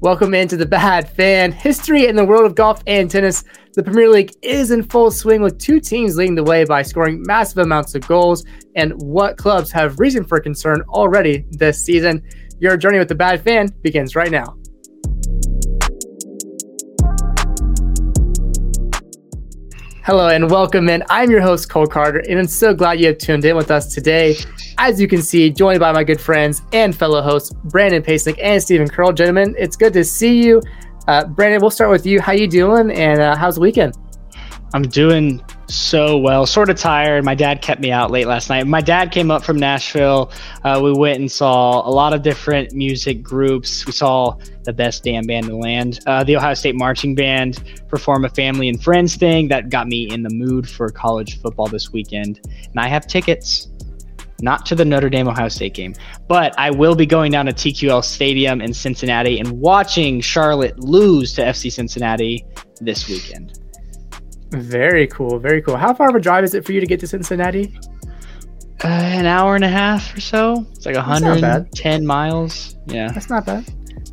Welcome into the Bad Fan. History in the world of golf and tennis. The Premier League is in full swing with two teams leading the way by scoring massive amounts of goals. And what clubs have reason for concern already this season? Your journey with the Bad Fan begins right now. Hello and welcome in. I'm your host, Cole Carter, and I'm so glad you have tuned in with us today. As you can see, joined by my good friends and fellow hosts, Brandon Pacek and Stephen Curl. Gentlemen, it's good to see you. Brandon, we'll start with you. How you doing, and how's the weekend? I'm doing so well, sort of tired. My dad kept me out late last night. My dad came up from Nashville. We went and saw a lot of different music groups. We saw the best damn band in the land, the Ohio State marching band, perform a family and friends thing that got me in the mood for college football this weekend. And I have tickets, not to the Notre Dame Ohio State game, but I will be going down to TQL Stadium in Cincinnati and watching Charlotte lose to FC Cincinnati this weekend. Very cool. Very cool. How far of a drive is it for you to get to Cincinnati? An hour and a half or so. It's like 110 miles. Yeah, that's not bad.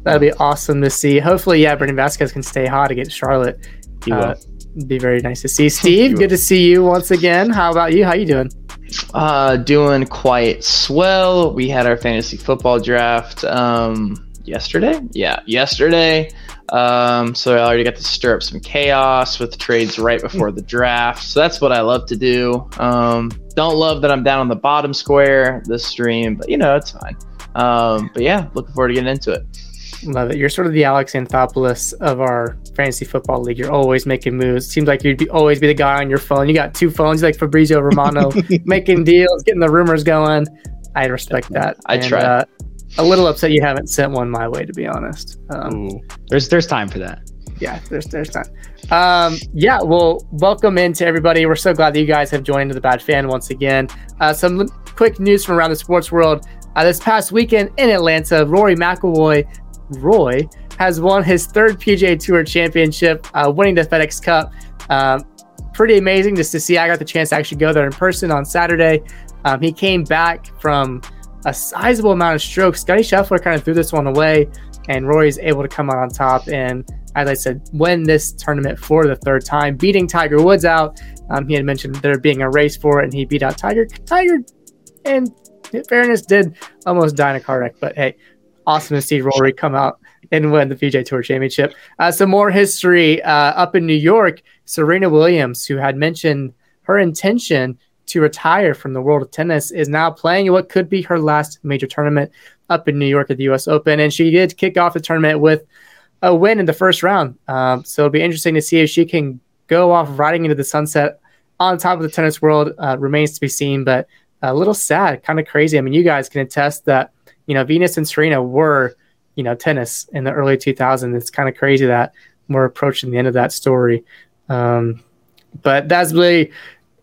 That'll be awesome to see. Hopefully, yeah, Brendan Vasquez can stay hot against Charlotte. It'd be very nice to see. Steve, good to see you once again. How about you? How you doing? Doing quite swell. We had our fantasy football draft yesterday. So I already got to stir up some chaos with trades right before the draft. So that's what I love to do. Don't love that I'm down on the bottom square this stream, but it's fine. But yeah, looking forward to getting into it. Love it. You're sort of the Alex Anthopoulos of our fantasy football league. You're always making moves. Seems like you'd always be the guy on your phone. You got two phones, like Fabrizio Romano, making deals, getting the rumors going. I respect that. I try. A little upset you haven't sent one my way, to be honest. There's time for that. Yeah, there's time. Well, welcome in to everybody. We're so glad that you guys have joined the Bad Fan once again. Some quick news from around the sports world. This past weekend in Atlanta, Rory McIlroy has won his third PGA Tour Championship, winning the FedEx Cup. Pretty amazing just to see. I got the chance to actually go there in person on Saturday. He came back from a sizable amount of strokes. Scottie Scheffler kind of threw this one away, and Rory's able to come out on top and, as I said, win this tournament for the third time, beating Tiger Woods out. He had mentioned there being a race for it, and he beat out Tiger. Tiger, in fairness, did almost die in a car wreck, but hey, awesome to see Rory come out and win the PGA Tour Championship. Some more history up in New York. Serena Williams, who had mentioned her intention to retire from the world of tennis, is now playing what could be her last major tournament up in New York at the U.S. Open. And she did kick off the tournament with a win in the first round. So it'll be interesting to see if she can go off riding into the sunset on top of the tennis world. Remains to be seen, but a little sad, kind of crazy. I mean, you guys can attest that, Venus and Serena were, tennis in the early 2000s. It's kind of crazy that we're approaching the end of that story. But that's really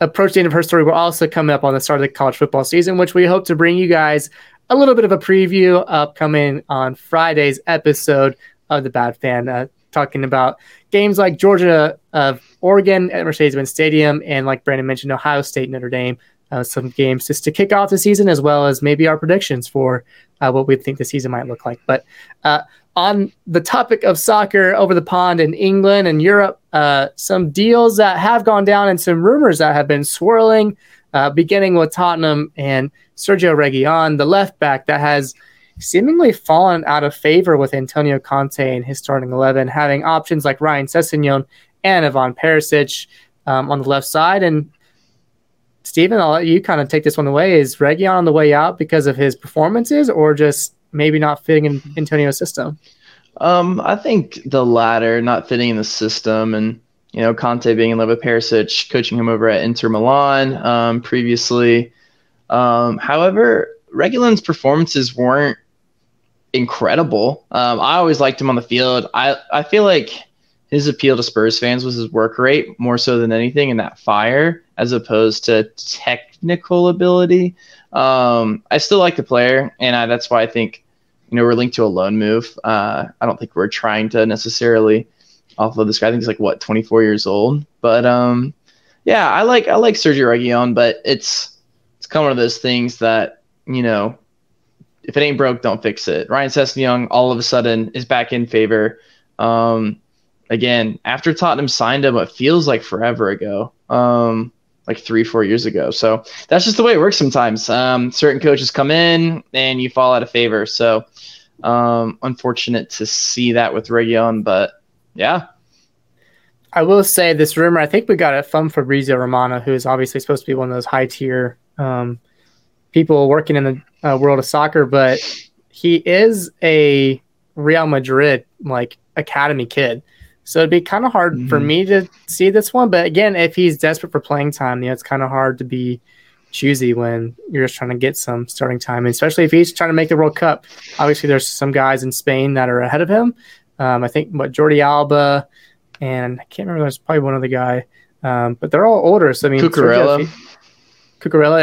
approaching the end of her story. We're also coming up on the start of the college football season, which we hope to bring you guys a little bit of a preview upcoming on Friday's episode of the Bad Fan, talking about games like Georgia of Oregon at Mercedes-Benz Stadium, and like Brandon mentioned, Ohio State, Notre Dame, some games just to kick off the season, as well as maybe our predictions for what we think the season might look like. But on the topic of soccer, over the pond in England and Europe, some deals that have gone down and some rumors that have been swirling, beginning with Tottenham and Sergio Reguilón, the left back that has seemingly fallen out of favor with Antonio Conte and his starting 11, having options like Ryan Sessegnon and Ivan Perisic on the left side. And Stephen, I'll let you kind of take this one away. Is Reguilón on the way out because of his performances, or just maybe not fitting in Antonio's system? I think the latter, not fitting in the system, and Conte being in love with Perisic, coaching him over at Inter Milan previously. However, Reguilón's performances weren't incredible. I always liked him on the field. I feel like his appeal to Spurs fans was his work rate more so than anything, and that fire, as opposed to technical ability. I still like the player, and that's why I think we're linked to a loan move. I don't think we're trying to necessarily offload this guy. I think he's 24 years old. But I like Sergio Reguilón, but it's kind of one of those things that if it ain't broke, don't fix it. Ryan Sessegnon all of a sudden is back in favor. Again, after Tottenham signed him, it feels like forever ago, like 3-4 years ago. So that's just the way it works sometimes. Certain coaches come in and you fall out of favor. So unfortunate to see that with Reguilón, but yeah. I will say this rumor, I think we got it from Fabrizio Romano, who is obviously supposed to be one of those high-tier people working in the world of soccer, but he is a Real Madrid like academy kid. So it'd be kind of hard for me to see this one. But again, if he's desperate for playing time, you know, it's kind of hard to be choosy when you're just trying to get some starting time, and especially if he's trying to make the World Cup. Obviously, there's some guys in Spain that are ahead of him. I think Jordi Alba, and I can't remember, there's probably one other guy, but they're all older. So I mean, Cucurella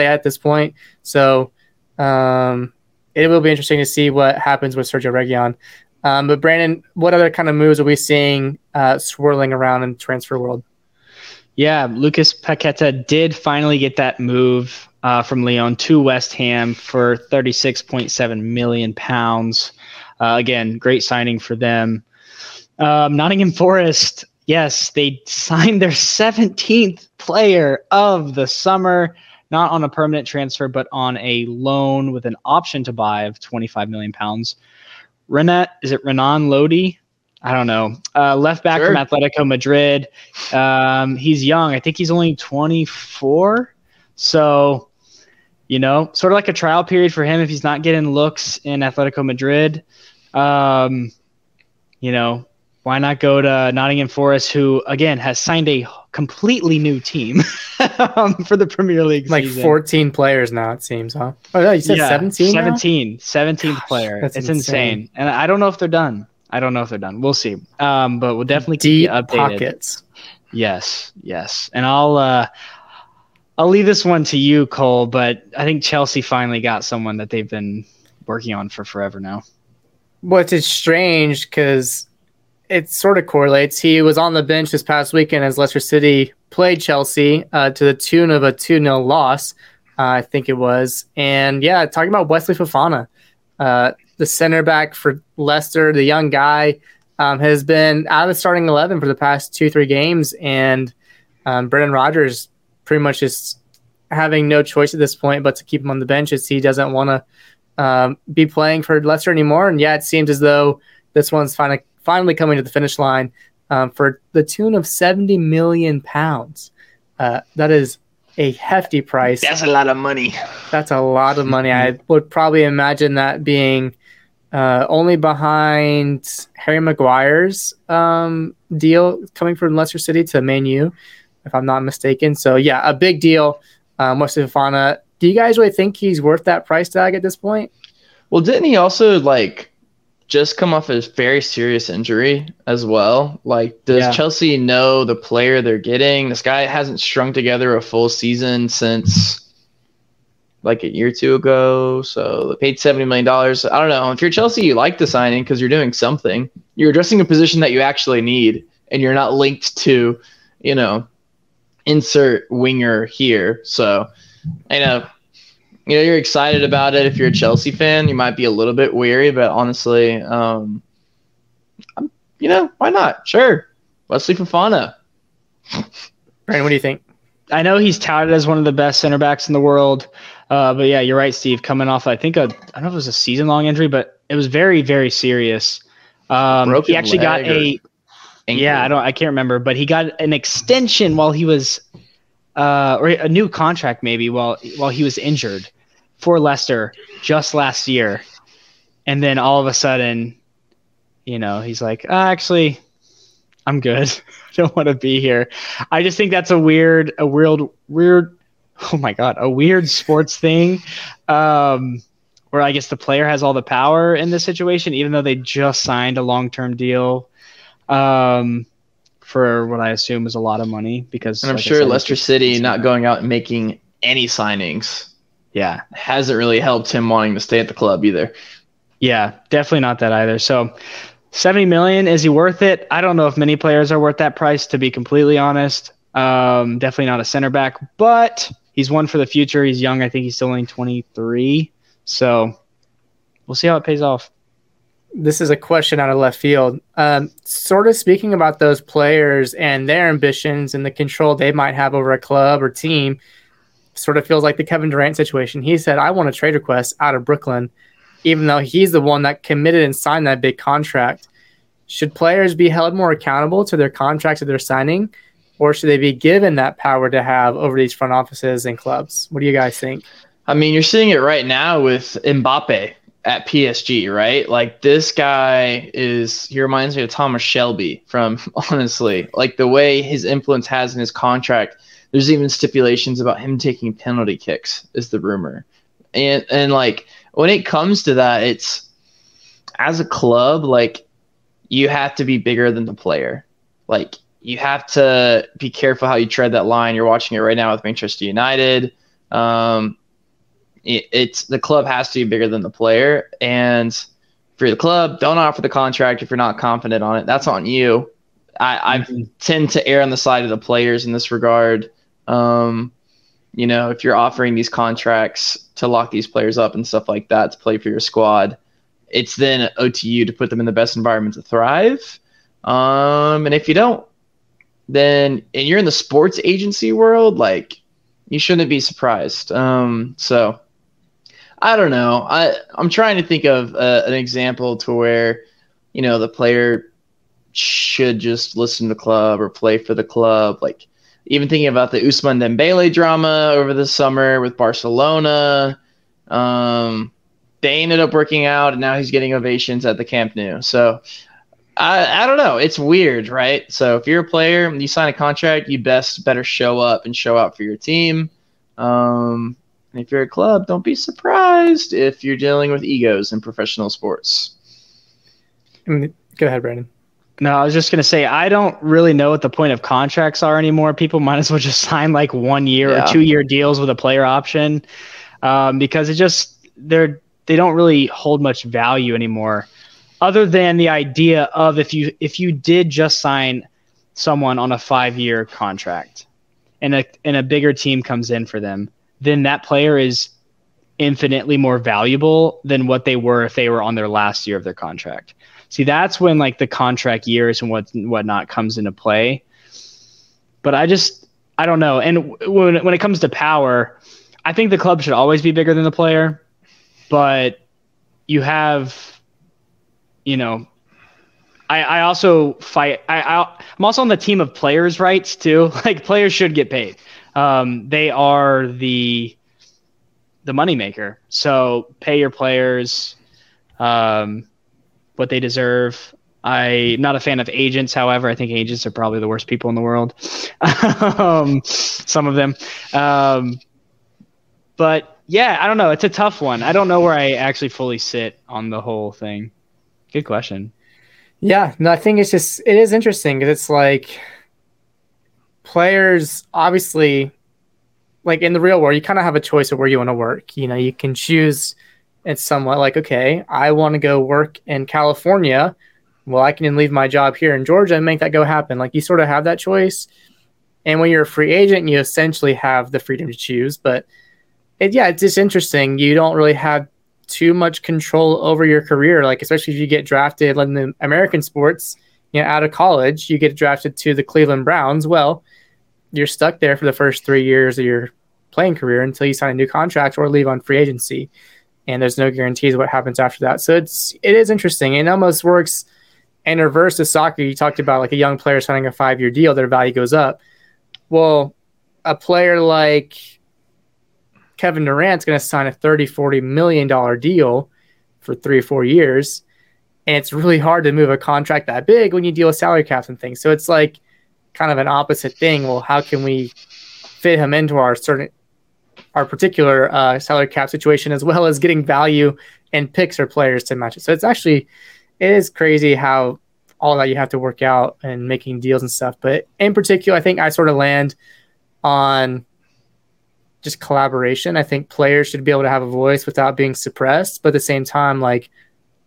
at this point. So it will be interesting to see what happens with Sergio Reguilón. But Brandon, what other kind of moves are we seeing swirling around in the transfer world? Yeah, Lucas Paqueta did finally get that move from Lyon to West Ham for £36.7 million. Again, great signing for them. Nottingham Forest, yes, they signed their 17th player of the summer, not on a permanent transfer, but on a loan with an option to buy of £25 million. Renan Lodi? I don't know. Left back from Atletico Madrid. He's young. I think he's only 24. So, you know, sort of like a trial period for him if he's not getting looks in Atletico Madrid. You know, why not go to Nottingham Forest, who, again, has signed a completely new team for the Premier League season. Like 14 players now, it seems, huh? Oh, no, you said 17 now? 17th player. It's insane. And I don't know if they're done. We'll see. But we'll definitely keep you updated. Deep pockets. Yes. And I'll leave this one to you, Cole, but I think Chelsea finally got someone that they've been working on for forever now. Which is strange because it sort of correlates. He was on the bench this past weekend as Leicester City played Chelsea to the tune of a 2-0 loss, I think it was. And, yeah, talking about Wesley Fofana, the center back for Leicester, the young guy, has been out of the starting 11 for the past 2-3 games. And Brendan Rodgers pretty much is having no choice at this point but to keep him on the bench as he doesn't want to be playing for Leicester anymore. And, yeah, it seems as though this one's finally coming to the finish line for the tune of £70 million. That is a hefty price. That's a lot of money. I would probably imagine that being only behind Harry Maguire's deal coming from Leicester City to Man U, if I'm not mistaken. So yeah, a big deal. Wesley Fofana, do you guys really think he's worth that price tag at this point? Well, didn't he also just come off a very serious injury as well? Chelsea know the player they're getting? This guy hasn't strung together a full season since a year or two ago. So they paid $70 million. I don't know. If you're Chelsea, you like the signing because you're doing something. You're addressing a position that you actually need, and you're not linked to, you know, insert winger here. So I know. You know, you're excited about it. If you're a Chelsea fan, you might be a little bit weary, but honestly, you know, why not? Sure. Wesley Fofana. Brandon, what do you think? I know he's touted as one of the best center backs in the world. But yeah, you're right, Steve. Coming off, I don't know if it was a season-long injury, but it was very, very serious. He actually got a – yeah, I can't remember, but he got an extension while he was or a new contract maybe while he was injured for Leicester just last year. And then all of a sudden, you know, he's like, actually, I'm good. I don't want to be here. I just think that's a weird sports thing where I guess the player has all the power in this situation, even though they just signed a long-term deal for what I assume is a lot of money. Because and I'm sure Leicester City not going out and making any signings hasn't really helped him wanting to stay at the club either. Yeah, definitely not that either. So $70 million, is he worth it? I don't know if many players are worth that price, to be completely honest. Definitely not a center back, but he's one for the future. He's young. I think he's still only 23. So we'll see how it pays off. This is a question out of left field. Sort of speaking about those players and their ambitions and the control they might have over a club or team, sort of feels like the Kevin Durant situation. He said, I want a trade request out of Brooklyn, even though he's the one that committed and signed that big contract. Should players be held more accountable to their contracts that they're signing, or should they be given that power to have over these front offices and clubs? What do you guys think? I mean, you're seeing it right now with Mbappe at PSG, right? Like, this guy is, he reminds me of Thomas Shelby from, honestly, like the way his influence has in his contract. There's even stipulations about him taking penalty kicks is the rumor. And like, when it comes to that, it's, as a club, like, you have to be bigger than the player. Like, you have to be careful how you tread that line. You're watching it right now with Manchester United. It's the club has to be bigger than the player. And for the club, don't offer the contract if you're not confident on it. That's on you. I tend to err on the side of the players in this regard. You know, if you're offering these contracts to lock these players up and stuff like that to play for your squad, it's then owed to you to put them in the best environment to thrive. And if you don't, then, and you're in the sports agency world, like, you shouldn't be surprised. So I don't know. I'm trying to think of an example to where, you know, the player should just listen to the club or play for the club. Like, even thinking about the Ousmane Dembele drama over the summer with Barcelona, they ended up working out, and now he's getting ovations at the Camp Nou. So I don't know. It's weird, right? So if you're a player and you sign a contract, you better show up and show out for your team. And if you're a club, don't be surprised if you're dealing with egos in professional sports. Go ahead, Brandon. No, I was just going to say, I don't really know what the point of contracts are anymore. People might as well just sign like 1 year or 2 year deals with a player option, because it just, they don't really hold much value anymore, other than the idea of if you did just sign someone on a 5 year contract and a bigger team comes in for them, then that player is infinitely more valuable than what they were if they were on their last year of their contract. See, that's when like the contract years and whatnot comes into play. But I don't know. And when it comes to power, I think the club should always be bigger than the player. But you have, you know, I also fight. I'm also on the team of players' rights too. Like, players should get paid. They are the moneymaker. So pay your players what they deserve. I'm not a fan of agents. However, I think agents are probably the worst people in the world. Some of them. But yeah, I don't know. It's a tough one. I don't know where I actually fully sit on the whole thing. Good question. Yeah, no, I think it's just, it is interesting because it's like players, obviously, like in the real world, you kind of have a choice of where you want to work. You know, you can choose, it's somewhat like, okay, I want to go work in California. Well, I can leave my job here in Georgia and make that go happen. Like, you sort of have that choice. And when you're a free agent, you essentially have the freedom to choose. But it's just interesting. You don't really have too much control over your career, like especially if you get drafted, like in the American sports, you know, out of college, you get drafted to the Cleveland Browns. Well, you're stuck there for the first 3 years of your playing career until you sign a new contract or leave on free agency, and there's no guarantees what happens after that. So it is interesting. It almost works in reverse to soccer. You talked about like a young player signing a 5 year deal, their value goes up. Well, a player like Kevin Durant's going to sign a $30-40 million deal for 3 or 4 years. And it's really hard to move a contract that big when you deal with salary caps and things. So it's like kind of an opposite thing. Well, how can we fit him into our particular salary cap situation, as well as getting value and picks or players to match it. So it is crazy how all that you have to work out and making deals and stuff. But in particular, I think I sort of land on just collaboration. I think players should be able to have a voice without being suppressed. But at the same time, like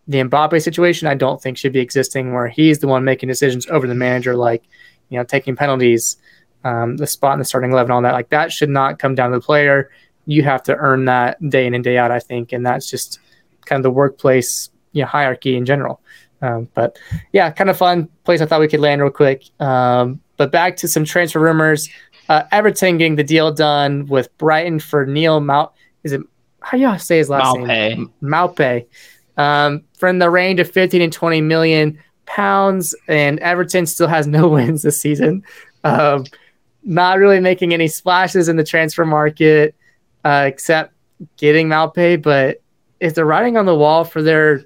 the Mbappe situation, I don't think should be existing where he's the one making decisions over the manager, like, you know, taking penalties, the spot in the starting 11, all that. Like, that should not come down to the player. You have to earn that day in and day out, I think. And that's just kind of the workplace, you know, hierarchy in general. But yeah, kind of fun place I thought we could land real quick. But back to some transfer rumors. Everton getting the deal done with Brighton for Neal Maupe. Is it, how do y'all say his last name? Maupe. From the range of 15 and 20 million pounds, and Everton still has no wins this season. Not really making any splashes in the transfer market, except getting Maupe. But is the writing on the wall for their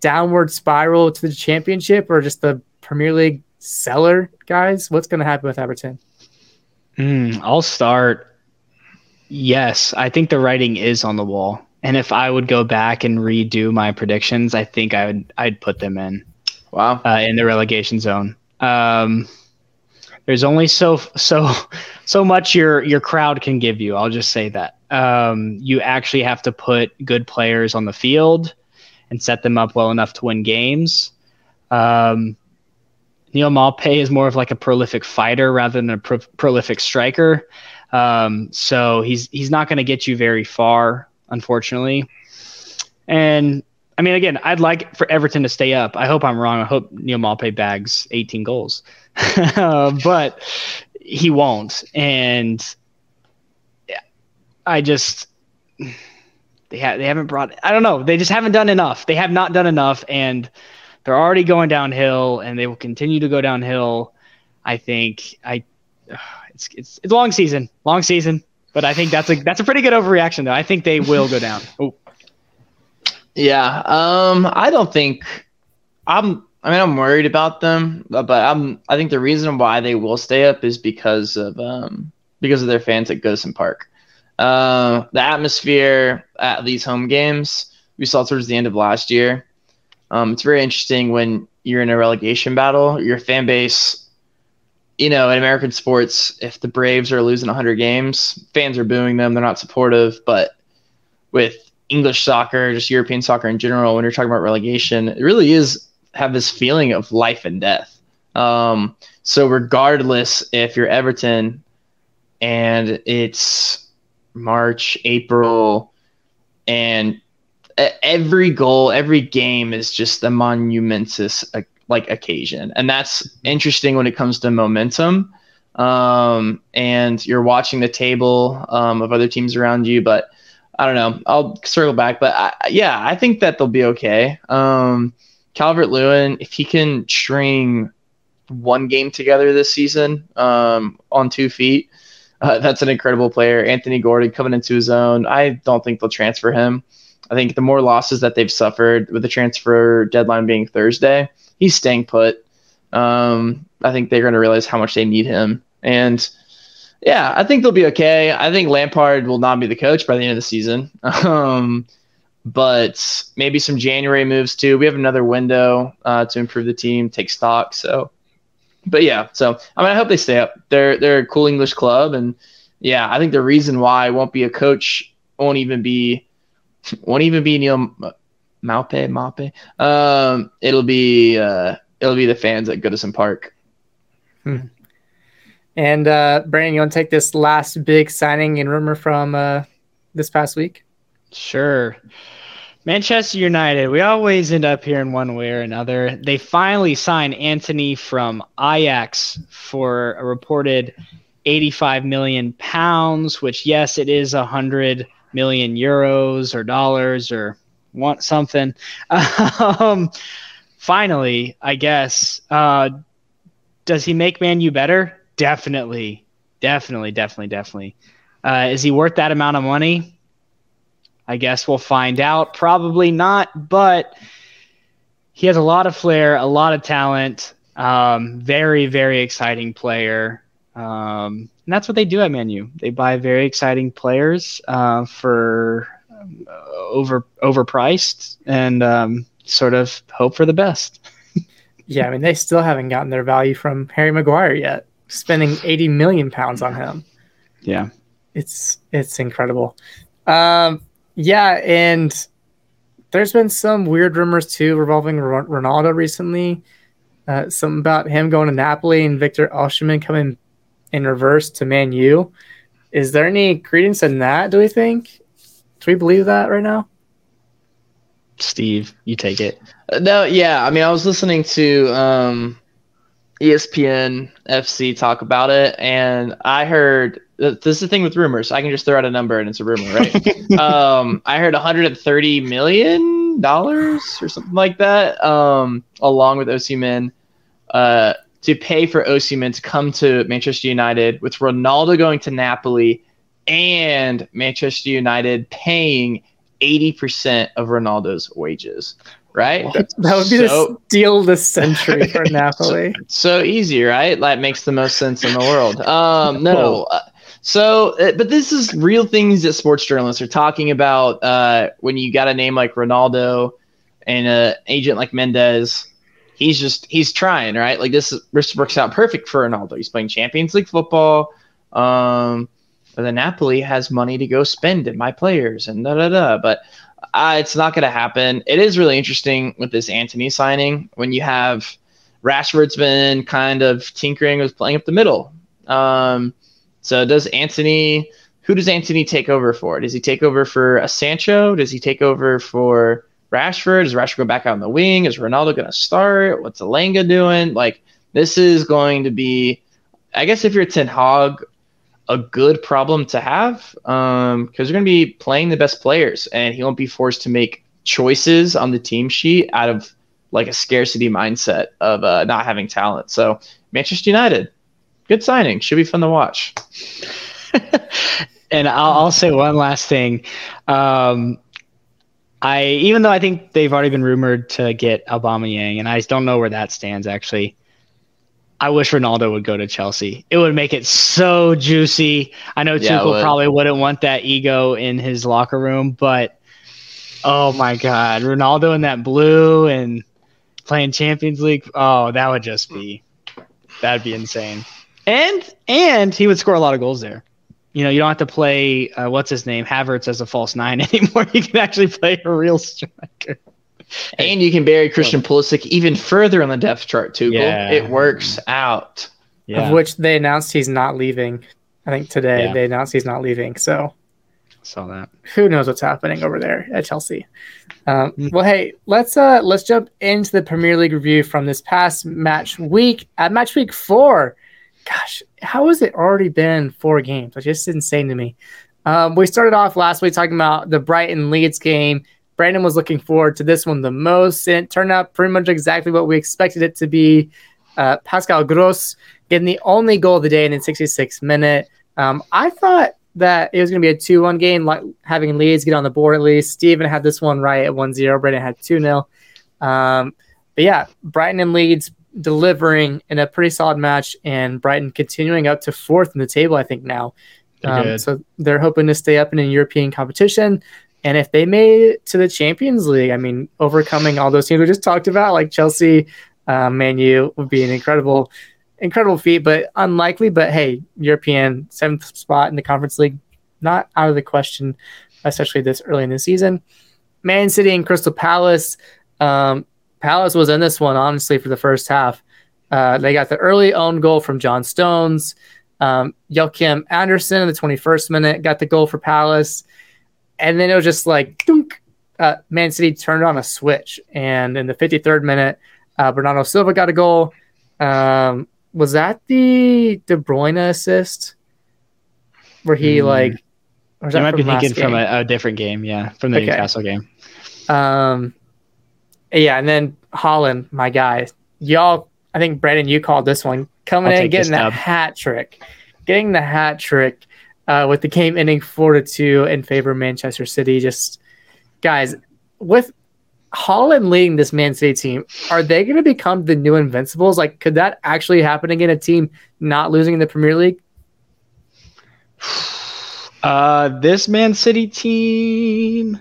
downward spiral to the championship or just the Premier League cellar, guys? What's going to happen with Everton? I'll start. Yes, I think the writing is on the wall. And if I would go back and redo my predictions, I think I'd put them in. Wow. In the relegation zone. There's only so much your crowd can give you. I'll just say that. You actually have to put good players on the field and set them up well enough to win games. Neal Maupe is more of like a prolific fighter rather than a prolific striker. So he's not going to get you very far, unfortunately. And I mean, again, I'd like for Everton to stay up. I hope I'm wrong. I hope Neal Maupe bags 18 goals, but he won't. And I just, they haven't brought, I don't know. They just haven't done enough. They have not done enough. And they're already going downhill and they will continue to go downhill. I think it's a long season, but I think that's a pretty good overreaction though. I think they will go down. Oh. Yeah, I don't think I'm worried about them, but I think the reason why they will stay up is because of their fans at Goodison Park. The atmosphere at these home games we saw towards the end of last year. It's very interesting when you're in a relegation battle, your fan base, you know, in American sports, if the Braves are losing 100 games, fans are booing them, they're not supportive, but with English soccer, just European soccer in general, when you're talking about relegation, it really is have this feeling of life and death. So regardless if you're Everton and it's March, April, and every goal, every game is just a monumentous occasion. And that's interesting when it comes to momentum. And you're watching the table of other teams around you, but I don't know. I'll circle back, but I think that they'll be okay. Calvert-Lewin, if he can string one game together this season on 2 feet, that's an incredible player. Anthony Gordon coming into his own. I don't think they'll transfer him. I think the more losses that they've suffered with the transfer deadline being Thursday, he's staying put. I think they're going to realize how much they need him. And yeah, I think they'll be okay. I think Lampard will not be the coach by the end of the season. But maybe some January moves too. We have another window to improve the team, take stock. So, but yeah, so I mean, I hope they stay up. They're a cool English club, and yeah, I think the reason why it won't be a coach won't even be Neal Maupe. It'll be the fans at Goodison Park. And Brandon, you want to take this last big signing and rumor from this past week? Sure. Manchester United, we always end up here in one way or another. They finally signed Antony from Ajax for a reported £85 million, which, yes, it is 100 million euros or dollars or want something. Finally, I guess. Does he make Man U better? Definitely. Is he worth that amount of money? I guess we'll find out. Probably not, but he has a lot of flair, a lot of talent, very, very exciting player. And that's what they do at Man U. They buy very exciting players for overpriced and sort of hope for the best. Yeah, I mean, they still haven't gotten their value from Harry Maguire yet. Spending 80 million pounds on him. Yeah. It's incredible. And there's been some weird rumors too revolving Ronaldo recently. Something about him going to Napoli and Victor Osimhen coming in reverse to Man U. Is there any credence in that, do we think? Do we believe that right now? Steve, you take it. No, yeah. I mean, I was listening to ESPN FC talk about it, and I heard this is the thing with rumors. I can just throw out a number, and it's a rumor, right? I heard $130 million or something like that, along with Osimhen, to pay for Osimhen to come to Manchester United, with Ronaldo going to Napoli, and Manchester United paying 80% of Ronaldo's wages, right? That would be the steal of the century for Napoli. So easy, right? That makes the most sense in the world. But this is real things that sports journalists are talking about. When you got a name like Ronaldo and an agent like Mendes, he's trying, right? Like this works out perfect for Ronaldo. He's playing Champions League football. But then Napoli has money to go spend in my players and da-da-da. But it's not going to happen. It is really interesting with this Antony signing when you have Rashford's been kind of tinkering with playing up the middle. So who does Antony take over for? Does he take over for a Sancho? Does he take over for Rashford? Does Rashford go back out on the wing? Is Ronaldo going to start? What's Elanga doing? Like, this is going to be, I guess if you're Ten Hag, a good problem to have, because they're going to be playing the best players, and he won't be forced to make choices on the team sheet out of like a scarcity mindset of not having talent. So Manchester United, good signing, should be fun to watch. And I'll say one last thing. Even though I think they've already been rumored to get Aubameyang, and I just don't know where that stands actually. I wish Ronaldo would go to Chelsea. It would make it so juicy. I know Tuchel probably wouldn't want that ego in his locker room, but oh my God, Ronaldo in that blue and playing Champions League. Oh, that would just be, that'd be insane. And he would score a lot of goals there. You know, you don't have to play, Havertz as a false nine anymore. You can actually play a real striker. And you can bury Christian Pulisic even further on the depth chart, Tuchel. Yeah. It works out. Yeah. Of which they announced he's not leaving. I think today they announced he's not leaving. So saw that. Who knows what's happening over there at Chelsea? Well, hey, let's jump into the Premier League review from this past match week. At match week 4, gosh, how has it already been 4 games? It's just insane to me. We started off last week talking about the Brighton Leeds game. Brandon was looking forward to this one the most, and it turned out pretty much exactly what we expected it to be. Pascal Gross getting the only goal of the day in the 66th minute. I thought that it was going to be a 2-1 game, like having Leeds get on the board at least. Steven had this one right at 1-0. Brandon had 2-0. But yeah, Brighton and Leeds delivering in a pretty solid match, and Brighton continuing up to 4th in the table, I think, now. So they're hoping to stay up in a European competition. And if they made it to the Champions League, I mean, overcoming all those teams we just talked about, like Chelsea, Man U, would be an incredible feat, but unlikely. But hey, European 7th spot in the Conference League, not out of the question, especially this early in the season. Man City and Crystal Palace. Palace was in this one, honestly, for the first half. They got the early own goal from John Stones. Joachim Andersen in the 21st minute got the goal for Palace. And then it was just like, dunk, Man City turned on a switch. And in the 53rd minute, Bernardo Silva got a goal. Was that the De Bruyne assist? Where he or was that might be thinking from a different game, yeah, from the Newcastle game. Yeah, and then Haaland, my guy. Y'all, I think, Brandon, you called this one. Coming in, getting that hat trick. Getting the hat trick. With the game ending 4-2 in favor of Manchester City. Just, guys, with Haaland leading this Man City team, are they going to become the new Invincibles? Like, could that actually happen again, a team not losing in the Premier League? This Man City team?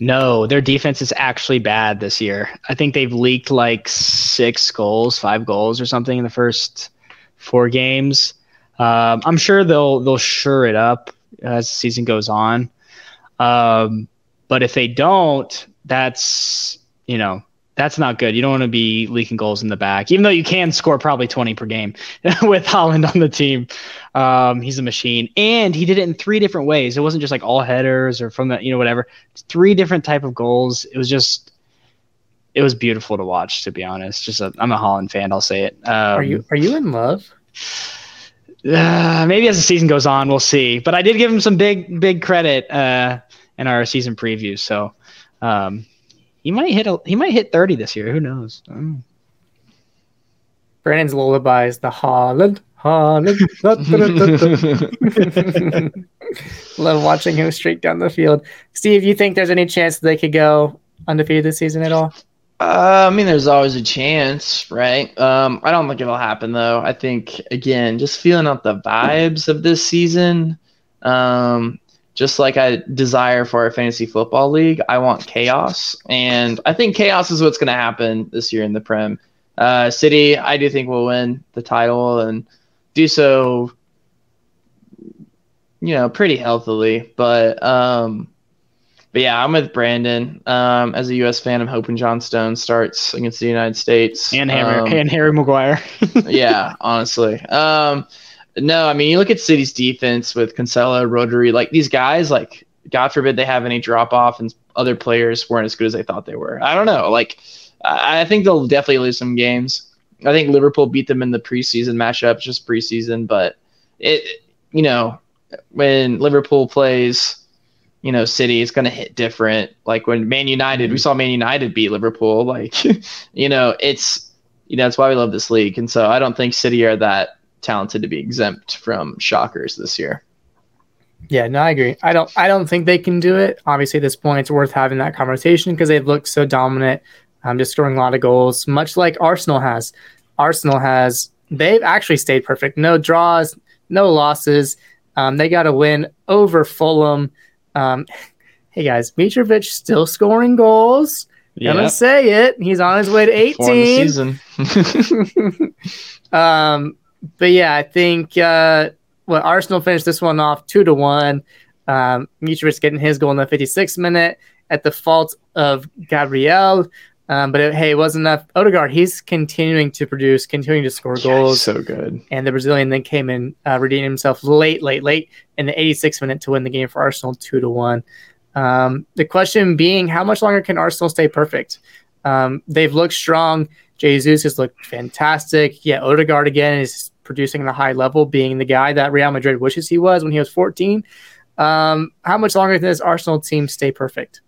No, their defense is actually bad this year. I think they've leaked like 5 goals or something in the first 4 games. I'm sure they'll shore it up as the season goes on. But if they don't, that's, That's not good. You don't want to be leaking goals in the back, even though you can score probably 20 per game with Haaland on the team. He's a machine, and he did it in three different ways. It wasn't just like all headers or from the, you know, whatever. It's three different type of goals. It was just, it was beautiful to watch, to be honest. Just I'm a Haaland fan. I'll say it. Are you in love? Maybe as the season goes on, we'll see. But I did give him some big credit in our season preview. So, He might hit 30 this year. Who knows? Brandon's lullaby is the Haaland. Love watching him streak down the field. Steve, you think there's any chance they could go undefeated this season at all? I mean, there's always a chance, right? I don't think it'll happen, though. I think, again, just feeling out the vibes of this season. Just like I desire for a fantasy football league, I want chaos. And I think chaos is what's going to happen this year in the Prem. City, I do think, will win the title and do so, you know, pretty healthily. But yeah, I'm with Brandon. As a U.S. fan, I'm hoping John Stones starts against the United States. And Harry Maguire. Yeah, honestly. No, I mean, you look at City's defense with Cancelo, Rodri, like these guys, like, God forbid they have any drop-off and other players weren't as good as they thought they were. I don't know. Like, I think they'll definitely lose some games. I think Liverpool beat them in the preseason matchup, just preseason. But, you know, when Liverpool plays, you know, City, it's going to hit different. Like when Man United, we saw Man United beat Liverpool. Like, you know, it's, you know, that's why we love this league. And so I don't think City are that talented to be exempt from shockers this year. Yeah, no, I agree. I don't think they can do it. Obviously, at this point, it's worth having that conversation because they've looked so dominant, just scoring a lot of goals, much like Arsenal has. They've actually stayed perfect. No draws, no losses. They got a win over Fulham. Hey, guys, Mitrovic still scoring goals. Yep. I'm going to say it. He's on his way to 18. Season. But yeah, I think Arsenal finished this one off 2-1. Mitrovic getting his goal in the 56th minute at the fault of Gabriel. It wasn't enough. Odegaard, he's continuing to produce, continuing to score goals. So good. And the Brazilian then came in, redeemed himself late in the 86th minute to win the game for Arsenal 2-1. The question being, how much longer can Arsenal stay perfect? They've looked strong. Jesus has looked fantastic. Yeah, Odegaard again is producing at a high level, being the guy that Real Madrid wishes he was when he was 14. How much longer can this Arsenal team stay perfect?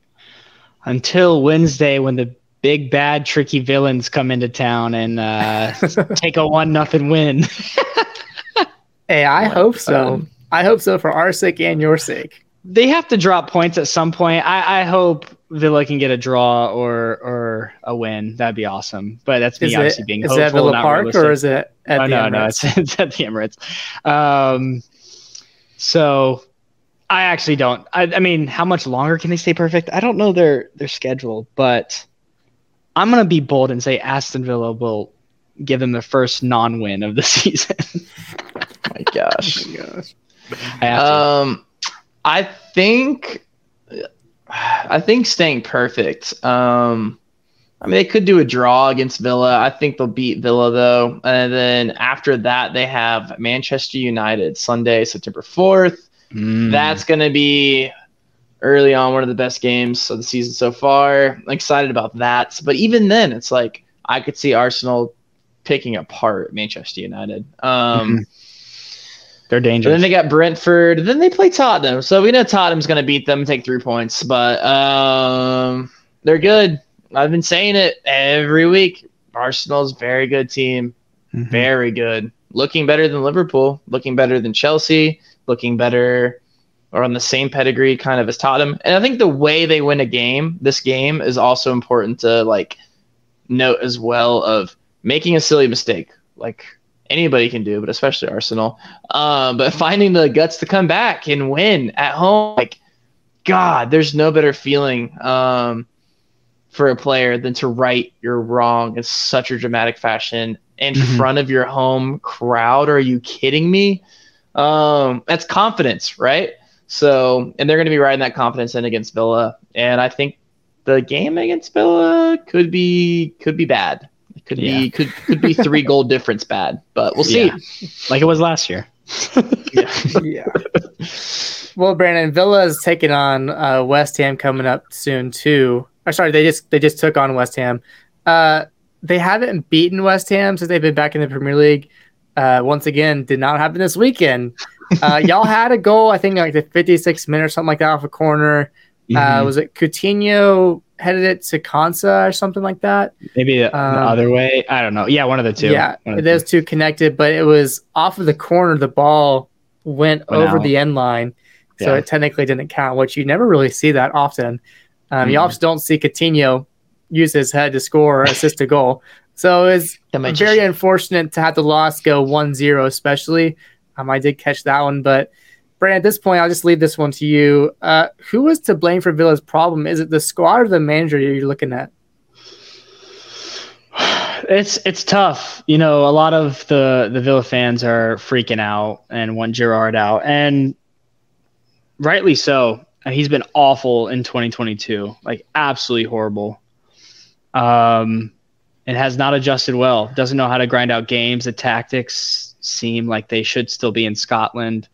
Until Wednesday, when the big, bad, tricky villains come into town and take a 1-0 win. Hey, I hope so. I hope so for our sake and your sake. They have to drop points at some point. I hope Villa can get a draw or a win. That'd be awesome. But that's me obviously being hopeful. Is that Villa Park or is it at the Emirates? No, it's at the Emirates. So I actually don't. I mean, how much longer can they stay perfect? I don't know their schedule, but I'm going to be bold and say Aston Villa will give them the first non-win of the season. My gosh. Oh my gosh. I have to. I think staying perfect. I mean, they could do a draw against Villa. I think they'll beat Villa, though. And then after that, they have Manchester United Sunday, September 4th. That's going to be early on one of the best games of the season so far. I'm excited about that. But even then, it's like I could see Arsenal picking apart Manchester United. They're dangerous. And then they got Brentford. Then they play Tottenham. So we know Tottenham's going to beat them and take 3 points. But they're good. I've been saying it every week. Arsenal's a very good team. Mm-hmm. Very good. Looking better than Liverpool. Looking better than Chelsea. Looking better or on the same pedigree kind of as Tottenham. And I think the way they win a game, this game, is also important to like note as well of making a silly mistake. Like, anybody can do, but especially Arsenal. But finding the guts to come back and win at home, like, God, there's no better feeling for a player than to right your wrong in such a dramatic fashion in front of your home crowd. Are you kidding me? That's confidence, right? So, and they're going to be riding that confidence in against Villa. And I think the game against Villa could be bad. It could be could be 3-goal difference bad, but we'll see. Yeah. Like it was last year. Well, Brandon, Villa is taking on West Ham coming up soon too. Or sorry, they just took on West Ham. They haven't beaten West Ham since they've been back in the Premier League. Once again, did not happen this weekend. Y'all had a goal, I think, like the 56th minute or something like that off a corner. Was it Coutinho headed it to Konsa or something like that? Maybe the other way. I don't know. Yeah, one of the two. Yeah, those two connected, but it was off of the corner. The ball went over out. The end line, so it technically didn't count, which you never really see that often. You also don't see Coutinho use his head to score or assist a goal. So it's very unfortunate to have the loss go 1-0, especially. I did catch that one, but Brand, at this point, I'll just leave this one to you. Who was to blame for Villa's problem? Is it the squad or the manager you're looking at? It's tough. You know, a lot of the Villa fans are freaking out and want Gerrard out, and rightly so. He's been awful in 2022, like absolutely horrible. It has not adjusted well. Doesn't know how to grind out games. The tactics seem like they should still be in Scotland.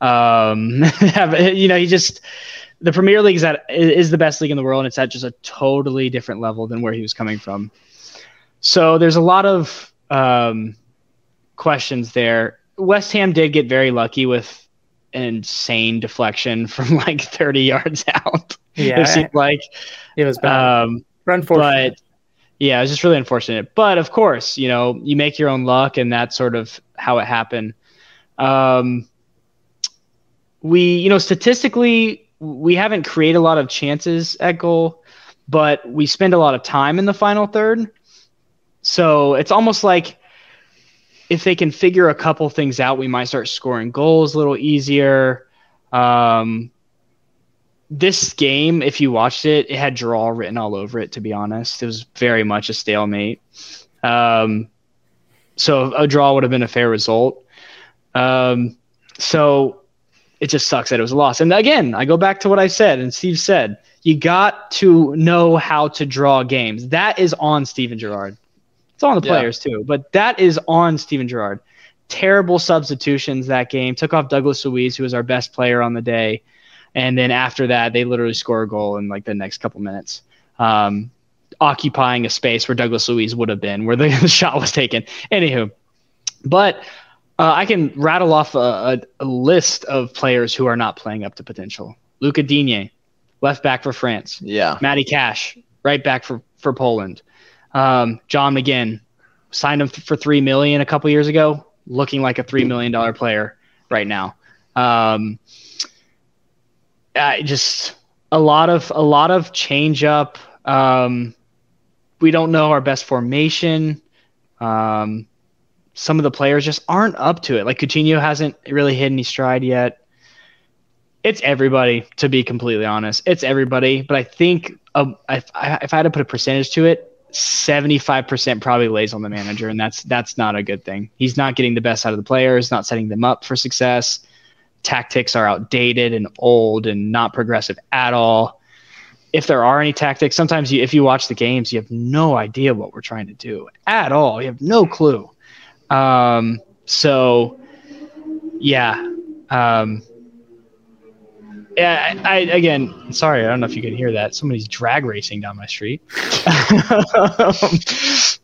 You know, the Premier League is the best league in the world, and it's at just a totally different level than where he was coming from. So there's a lot of questions there. West Ham did get very lucky with an insane deflection from like 30 yards out. Yeah, it seemed like it was bad. Unfortunate. But yeah, it was just really unfortunate. But of course, you know, you make your own luck, and that's sort of how it happened. Statistically, we haven't created a lot of chances at goal, but we spend a lot of time in the final third. So it's almost like if they can figure a couple things out, we might start scoring goals a little easier. This game, if you watched it, it had draw written all over it, to be honest. It was very much a stalemate. So a draw would have been a fair result. So it just sucks that it was a loss. And again, I go back to what I said and Steve said. You got to know how to draw games. That is on Steven Gerrard. It's on the players too, but that is on Steven Gerrard. Terrible substitutions that game. Took off Douglas Luiz, who was our best player on the day. And then after that, they literally score a goal in like the next couple minutes, occupying a space where Douglas Luiz would have been, where the shot was taken. Anywho, but I can rattle off a list of players who are not playing up to potential. Luca Digne, left back for France. Yeah. Matty Cash, right back for Poland. John McGinn, signed him for $3 million a couple years ago, looking like a $3 million player right now. Just a lot of change up. We don't know our best formation. Some of the players just aren't up to it. Like Coutinho hasn't really hit any stride yet. It's everybody, to be completely honest. It's everybody. But I think if I had to put a percentage to it, 75% probably lays on the manager, and that's not a good thing. He's not getting the best out of the players, not setting them up for success. Tactics are outdated and old and not progressive at all. If there are any tactics, sometimes if you watch the games, you have no idea what we're trying to do at all. You have no clue. I again, sorry, I don't know if you can hear that. Somebody's drag racing down my street.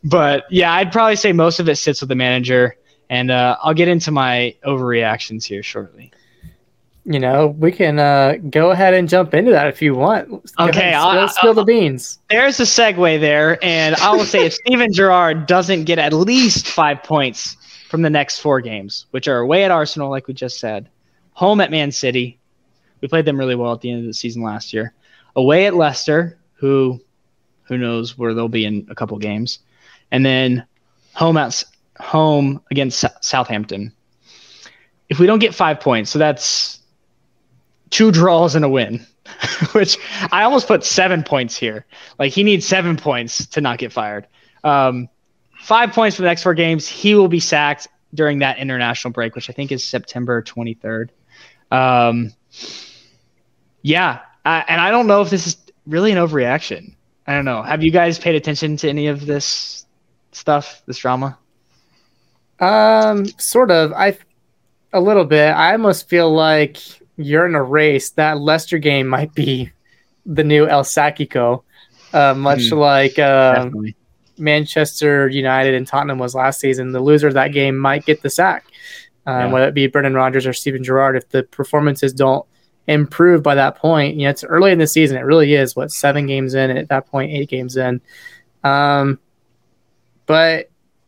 But yeah, I'd probably say most of it sits with the manager, and I'll get into my overreactions here shortly. You know, we can go ahead and jump into that if you want. Okay, I'll spill the beans. There's a segue there, and I will say if Steven Gerrard doesn't get at least 5 points from the next 4 games, which are away at Arsenal, like we just said, home at Man City. We played them really well at the end of the season last year. Away at Leicester, who knows where they'll be in a couple games, and then home against Southampton. If we don't get 5 points, so that's 2 draws and a win, which I almost put 7 points here. Like he needs 7 points to not get fired. 5 points for the next 4 games. He will be sacked during that international break, which I think is September 23rd. And I don't know if this is really an overreaction. I don't know. Have you guys paid attention to any of this stuff, this drama? Sort of. A little bit. I almost feel like you're in a race. That Leicester game might be the new El Sacico, much like Manchester United and Tottenham was last season. The loser of that game might get the sack, whether it be Brendan Rodgers or Steven Gerrard. If the performances don't improve by that point, you know, it's early in the season. It really is, 7 games in, and at that point, 8 games in. But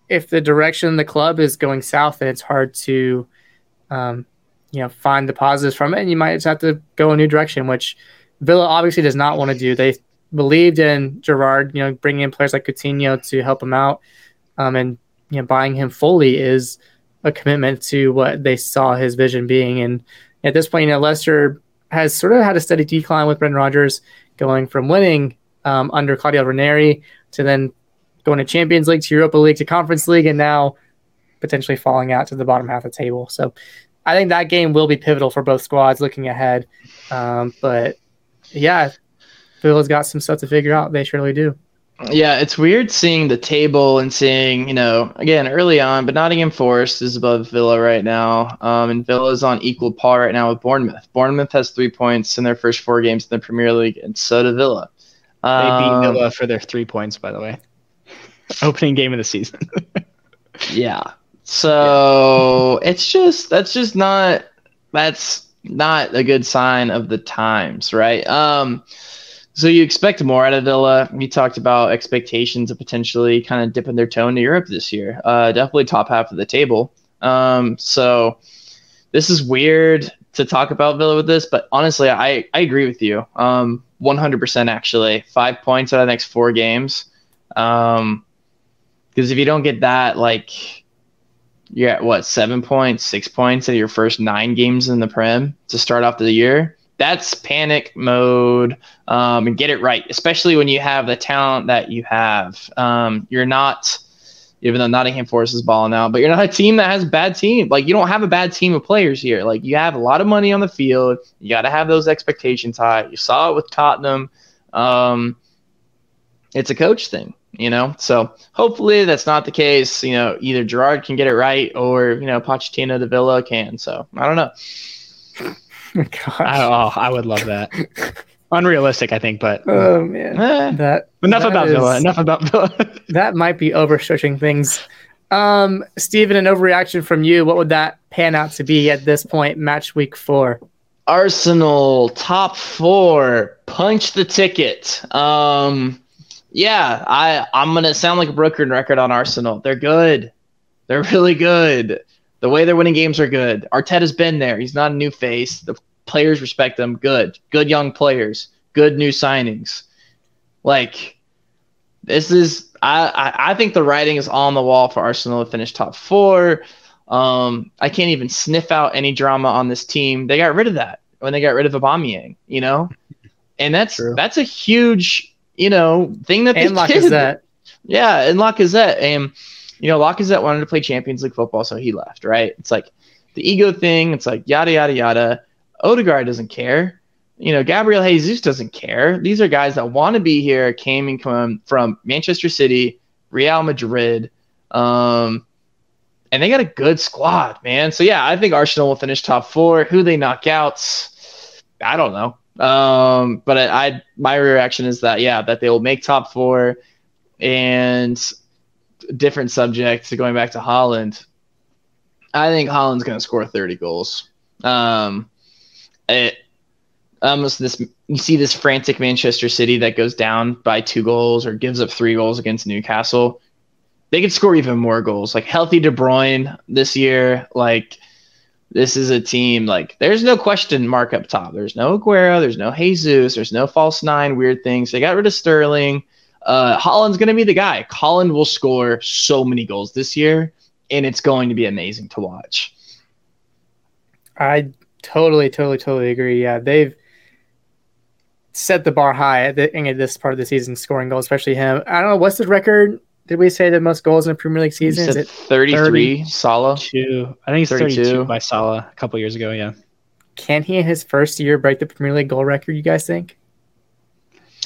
if the direction of the club is going south, then it's hard to find the positives from it, and you might just have to go a new direction, which Villa obviously does not want to do. They believed in Gerrard, bringing in players like Coutinho to help him out, and buying him fully is a commitment to what they saw his vision being. And at this point, Leicester has sort of had a steady decline with Brendan Rodgers, going from winning under Claudio Ranieri to then going to Champions League, to Europa League, to Conference League, and now potentially falling out to the bottom half of the table. So I think that game will be pivotal for both squads looking ahead. But yeah, Villa's got some stuff to figure out. They surely do. Yeah, it's weird seeing the table and seeing, again, early on, but Nottingham Forest is above Villa right now. And Villa's on equal par right now with Bournemouth. Bournemouth has 3 points in their first 4 games in the Premier League, and so do Villa. They beat Villa for their 3 points, by the way. Opening game of the season. Yeah. So it's just that's not a good sign of the times, right? So you expect more out of Villa. We talked about expectations of potentially kind of dipping their toe into Europe this year. Definitely top half of the table. So this is weird to talk about Villa with this, but honestly, I agree with you. 100% actually. 5 points out of the next 4 games. Because if you don't get that, you're at 7 points, 6 points in your first 9 games in the Prem to start off the year. That's panic mode. And get it right, especially when you have the talent that you have. You're not, even though Nottingham Forest is balling out, but you're not a team that has a bad team. You don't have a bad team of players here. You have a lot of money on the field. You got to have those expectations high. You saw it with Tottenham. It's a coach thing. So hopefully that's not the case. Either Gerrard can get it right or, Pochettino de Villa can. So I don't know. Gosh. I would love that. Unrealistic, I think, but oh man, enough about Villa. That might be overstretching things. Steven, an overreaction from you. What would that pan out to be at this point, match week 4? Arsenal top 4, punch the ticket. Yeah, I'm going to sound like a broken record on Arsenal. They're good. They're really good. The way they're winning games are good. Arteta's been there. He's not a new face. The players respect them. Good. Good young players. Good new signings. This is – I think the writing is on the wall for Arsenal to finish top 4. I can't even sniff out any drama on this team. They got rid of that when they got rid of Aubameyang, And that's true. That's a huge – thing that and they did. Yeah, and Lacazette. And, Lacazette wanted to play Champions League football, so he left, right? It's the ego thing. It's yada, yada, yada. Odegaard doesn't care. Gabriel Jesus doesn't care. These are guys that want to be here, came from Manchester City, Real Madrid. And they got a good squad, man. So, yeah, I think Arsenal will finish top 4. Who they knock out, I don't know. But my reaction is that they will make top 4, and different subject to going back to Haaland. I think Haaland's going to score 30 goals. You see this frantic Manchester City that goes down by 2 goals or gives up 3 goals against Newcastle. They could score even more goals, healthy De Bruyne this year, This is a team, there's no question mark up top. There's no Aguero. There's no Jesus. There's no false 9, weird things. They got rid of Sterling. Haaland's going to be the guy. Haaland will score so many goals this year, and it's going to be amazing to watch. I totally, totally, totally agree. Yeah, they've set the bar high at the end of this part of the season, scoring goals, especially him. I don't know, what's the record? Did we say the most goals in the Premier League season? Is it 33, Salah? I think it's 32 by Salah a couple years ago, yeah. Can he in his first year break the Premier League goal record, you guys think?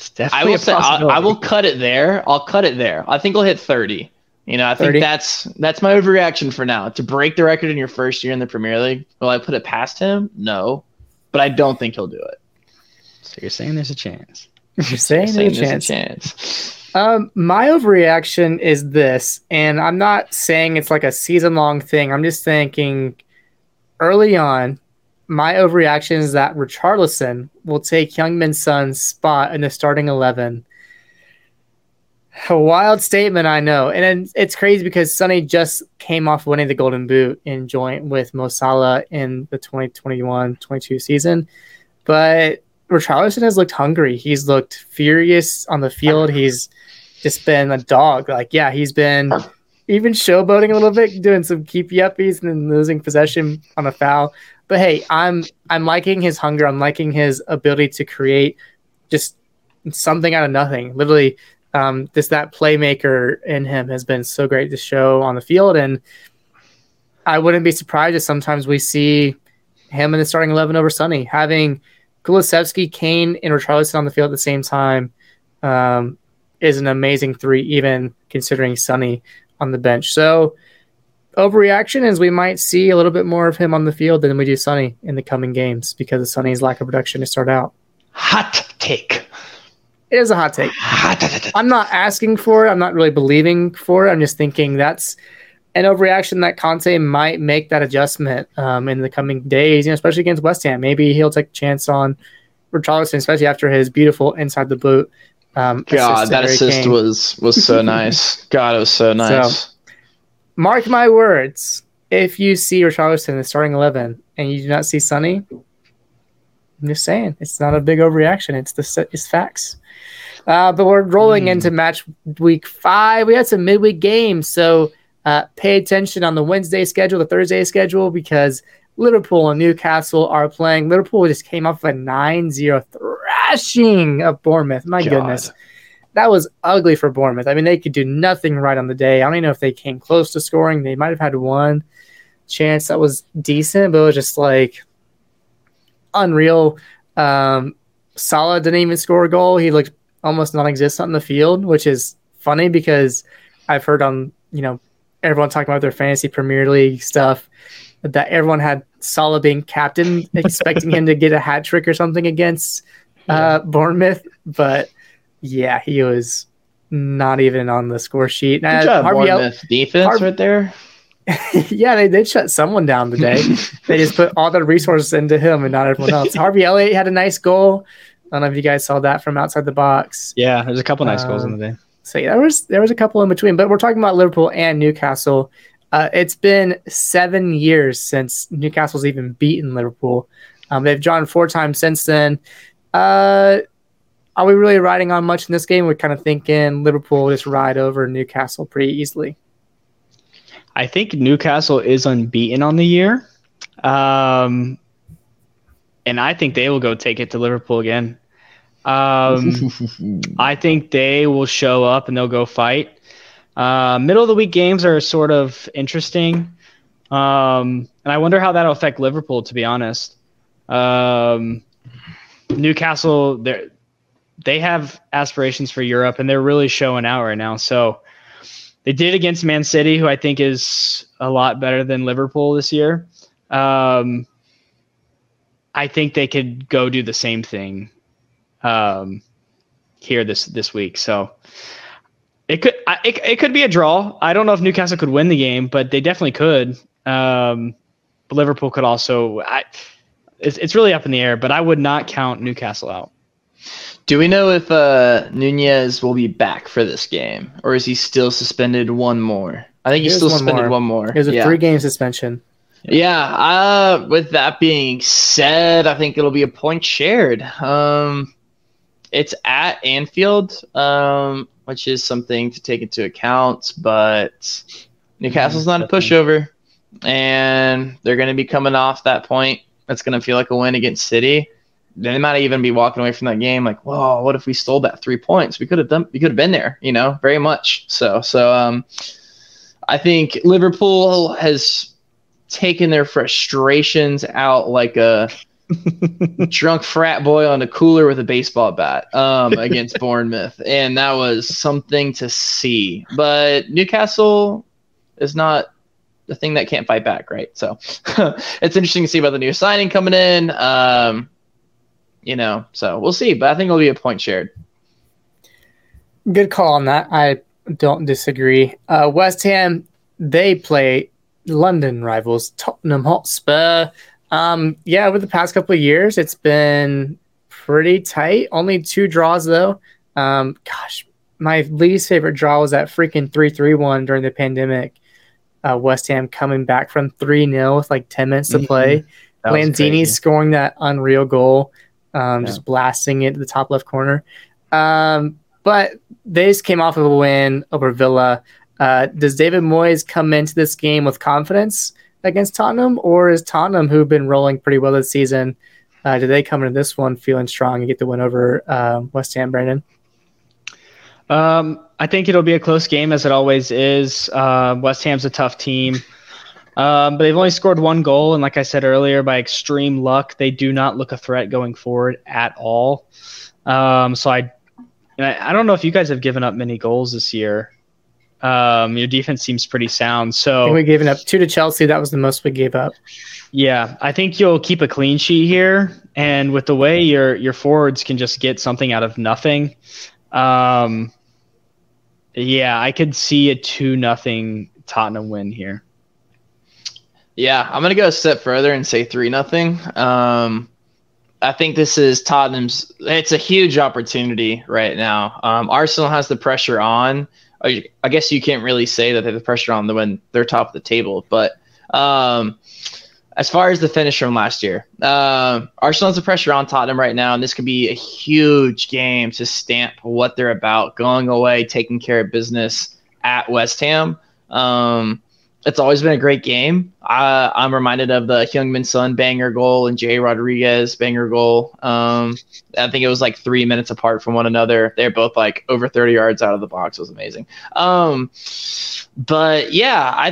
It's definitely I will cut it there. I'll cut it there. I think I'll hit 30. You know, I think that's my overreaction for now. To break the record in your first year in the Premier League, will I put it past him? No, but I don't think he'll do it. So you're saying there's a chance. You're saying there's a chance. My overreaction is this, and I'm not saying it's like a season-long thing. I'm just thinking early on, my overreaction is that Richarlison will take Heung-min Son's spot in the starting 11. A wild statement, I know. And it's crazy because Sonny just came off winning the Golden Boot in joint with Mo Salah in the 2021-22 season. But Richarlison has looked hungry. He's looked furious on the field. He's just been a dog. Like, yeah, he's been even showboating a little bit, doing some keepy-uppies and then losing possession on a foul. But, hey, I'm liking his hunger. I'm liking his ability to create just something out of nothing. Literally, that playmaker in him has been so great to show on the field. And I wouldn't be surprised if sometimes we see him in the starting 11 over Sonny. Having Kulusevski, Kane, and Richarlison on the field at the same time is an amazing three, even considering Sonny on the bench. So overreaction is we might see a little bit more of him on the field than we do Sonny in the coming games because of Sonny's lack of production to start out. Hot take. It is a hot take. I'm not asking for it. I'm not really believing for it. I'm just thinking that's an overreaction that Conte might make that adjustment in the coming days, you know, especially against West Ham. Maybe he'll take a chance on Richarlison, especially after his beautiful inside the boot. God, that assist was so nice. God, it was so nice. So, mark my words, if you see Richarlison in the starting 11 and you do not see Sonny, I'm just saying, it's not a big overreaction. It's facts. But we're rolling into match week 5. We had some midweek games, so pay attention on the Wednesday schedule, the Thursday schedule, because Liverpool and Newcastle are playing. Liverpool just came off a 9-0 thrashing of Bournemouth. My goodness. That was ugly for Bournemouth. I mean, they could do nothing right on the day. I don't even know if they came close to scoring. They might have had one chance that was decent, but it was just like unreal. Salah didn't even score a goal. He looked almost non-existent on the field, which is funny because I've heard on, you know, everyone talking about their fantasy Premier League stuff that everyone had Salah being captain, expecting him to get a hat trick or something against Bournemouth, but yeah, he was not even on the score sheet. Good job, Bournemouth defense right there. Yeah, they did shut someone down today. They just put all their resources into him and not everyone else. Harvey Elliott had a nice goal. I don't know if you guys saw that from outside the box. Yeah, there's a couple nice goals in the day. So yeah, there was a couple in between, but we're talking about Liverpool and Newcastle. It's been 7 years since Newcastle's even beaten Liverpool. They've drawn 4 times since then. Are we really riding on much in this game? We're kind of thinking Liverpool will just ride over Newcastle pretty easily. I think Newcastle is unbeaten on the year. And I think they will go take it to Liverpool again. I think they will show up and they'll go fight. Middle of the week games are sort of interesting. And I wonder how that'll affect Liverpool, to be honest. Newcastle, they have aspirations for Europe, and they're really showing out right now. So they did against Man City, who I think is a lot better than Liverpool this year. I think they could go do the same thing here this week. So it could be a draw. I don't know if Newcastle could win the game, but they definitely could. But Liverpool could also. It's really up in the air, but I would not count Newcastle out. Do we know if Nunez will be back for this game, or is he still suspended one more? I think he's still suspended one more. It was a 3-game suspension. Yeah. With that being said, I think it'll be a point shared. It's at Anfield, which is something to take into account. But Newcastle's not a pushover, and they're going to be coming off that point. That's going to feel like a win against City. They might even be walking away from that game like, whoa, what if we stole that 3 points? We could have been there, you know, very much. So I think Liverpool has taken their frustrations out like a drunk frat boy on a cooler with a baseball bat against Bournemouth, and that was something to see. But Newcastle is not the thing that can't fight back, right? So it's interesting to see about the new signing coming in. So we'll see. But I think it'll be a point shared. Good call on that. I don't disagree. West Ham, they play London rivals Tottenham Hotspur. Over the past couple of years, it's been pretty tight. Only 2 draws, though. My least favorite draw was that freaking 3-3-1 during the pandemic. West Ham coming back from 3-0 with like 10 minutes to play. Lanzini scoring that unreal goal, just blasting it to the top left corner. But they just came off of a win over Villa. Does David Moyes come into this game with confidence against Tottenham, or is Tottenham, who've been rolling pretty well this season, do they come into this one feeling strong and get the win over West Ham, Brandon? I think it'll be a close game, as it always is. West Ham's a tough team, but they've only scored 1 goal, and like I said earlier, by extreme luck, they do not look a threat going forward at all. So I don't know if you guys have given up many goals this year. Your defense seems pretty sound. So I think we've given up 2 to Chelsea. That was the most we gave up. Yeah, I think you'll keep a clean sheet here, and with the way your forwards can just get something out of nothing. I could see a 2-0 Tottenham win here. Yeah, I'm going to go a step further and say 3-0. I think this is Tottenham's. It's a huge opportunity right now. Arsenal has the pressure on. I guess you can't really say that they have the pressure on them when they're top of the table. But as far as the finish from last year, Arsenal has the pressure on Tottenham right now, and this could be a huge game to stamp what they're about, going away, taking care of business at West Ham. It's always been a great game. I'm reminded of the Heung-min Son banger goal and Jay Rodriguez banger goal. I think it was like 3 minutes apart from one another. They're both like over 30 yards out of the box. It was amazing. I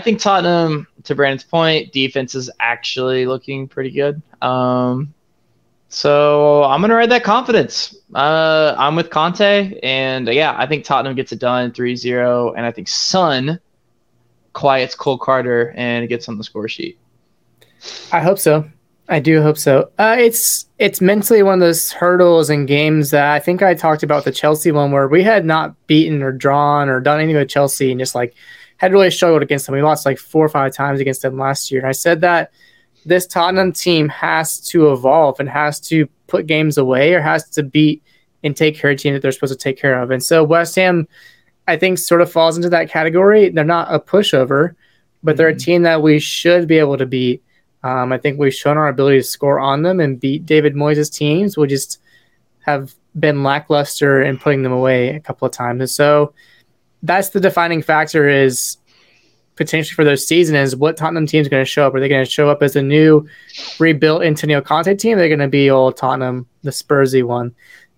think Tottenham, to Brandon's point, defense is actually looking pretty good. So I'm going to ride that confidence. I'm with Conte, and I think Tottenham gets it done 3-0, and I think Son quiets Cole Carter and gets on the score sheet. I hope so. I do hope so. It's mentally one of those hurdles and games that I think I talked about the Chelsea one, where we had not beaten or drawn or done anything with Chelsea and just like had really struggled against them. We lost like 4 or 5 times against them last year. And I said that this Tottenham team has to evolve and has to put games away or has to beat and take care of a team that they're supposed to take care of. And so West Ham, I think, sort of falls into that category. They're not a pushover, but they're a team that we should be able to beat. I think we've shown our ability to score on them and beat David Moyes' teams. We just have been lackluster in putting them away a couple of times. And so that's the defining factor, is potentially for their season, is what Tottenham team is going to show up. Are they going to show up as a new rebuilt Antonio Conte team? They're going to be old Tottenham, the Spursy one.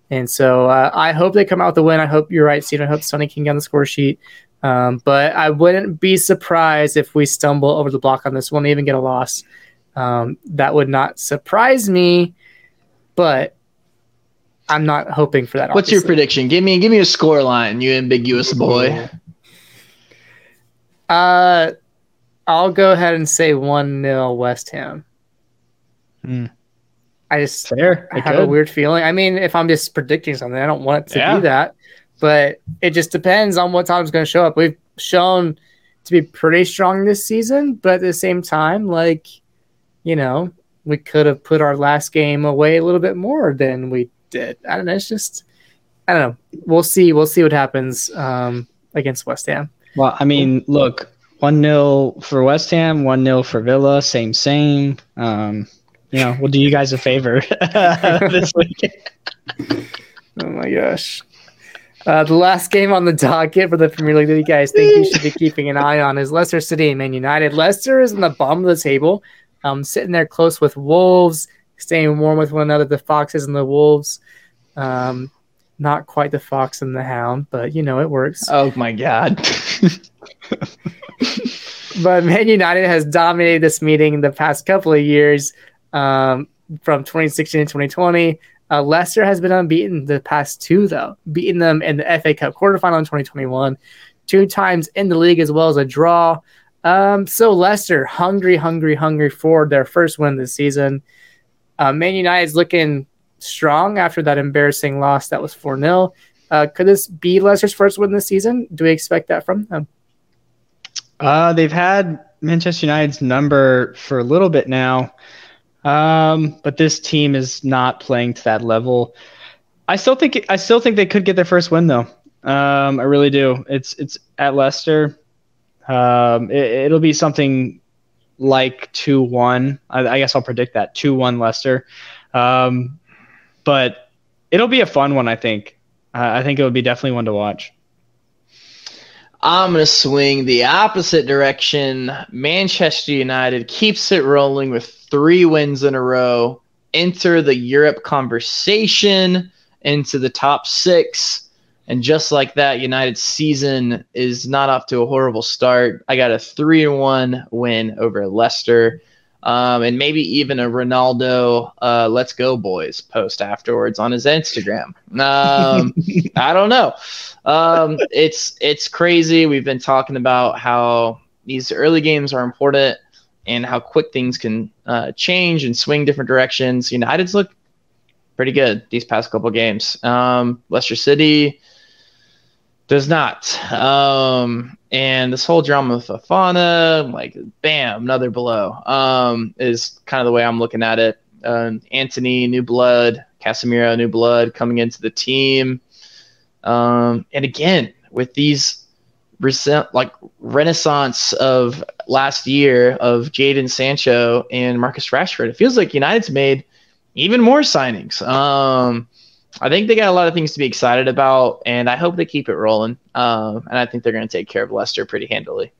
And so I hope they come out with a win. I hope you're right, Steve. I hope Sonny can get on the score sheet. But I wouldn't be surprised if we stumble over the block on this one, even get a loss. That would not surprise me, but I'm not hoping for that. What's your prediction? Give me a score line, you ambiguous boy. I'll go ahead and say 1-0 West Ham. I just have a weird feeling. I mean, if I'm just predicting something, I don't want it to be that. But it just depends on what Tottenham's going to show up. We've shown to be pretty strong this season, but at the same time, we could have put our last game away a little bit more than we did. I don't know. It's just, I don't know. We'll see what happens against West Ham. Well, I mean, look, 1-0 for West Ham, 1-0 for Villa, same. We'll do you guys a favor this weekend. Oh, my gosh. The last game on the docket for the Premier League that you guys think you should be keeping an eye on is Leicester City and Man United. Leicester is in the bottom of the table, sitting there close with Wolves, staying warm with one another, the Foxes and the Wolves. Not quite the Fox and the Hound, but, it works. Oh, my God. But Man United has dominated this meeting the past couple of years. from 2016 to 2020. Leicester has been unbeaten the past two, though, beating them in the FA Cup quarterfinal in 2021, two times in the league as well as a draw. So Leicester, hungry for their first win this season. Man United's looking strong after that embarrassing loss that was 4-0. Could this be Leicester's first win this season? Do we expect that from them? They've had Manchester United's number for a little bit now, but this team is not playing to that level. I still think they could get their first win, though. I really do. It's at Leicester. It'll be something like 2-1. I guess I'll predict that 2-1 Leicester. But it'll be a fun one, I think. I think it would be definitely one to watch. I'm going to swing the opposite direction. Manchester United keeps it rolling with 3 wins in a row, enter the Europe conversation, into the top 6. And just like that, United's season is not off to a horrible start. I got a 3-1 win over Leicester, and maybe even a Ronaldo "Let's Go Boys" post afterwards on his Instagram. I don't know. It's crazy. We've been talking about how these early games are important and how quick things can change and swing different directions. United's looked pretty good these past couple games. Leicester City does not. And this whole drama with Fofana, like, bam, another blow, is kind of the way I'm looking at it. Antony, new blood. Casemiro, new blood coming into the team. And again, with these recent, renaissance of last year of Jadon Sancho and Marcus Rashford, it feels like United's made even more signings. I think they got a lot of things to be excited about, and I hope they keep it rolling. And I think they're going to take care of Leicester pretty handily.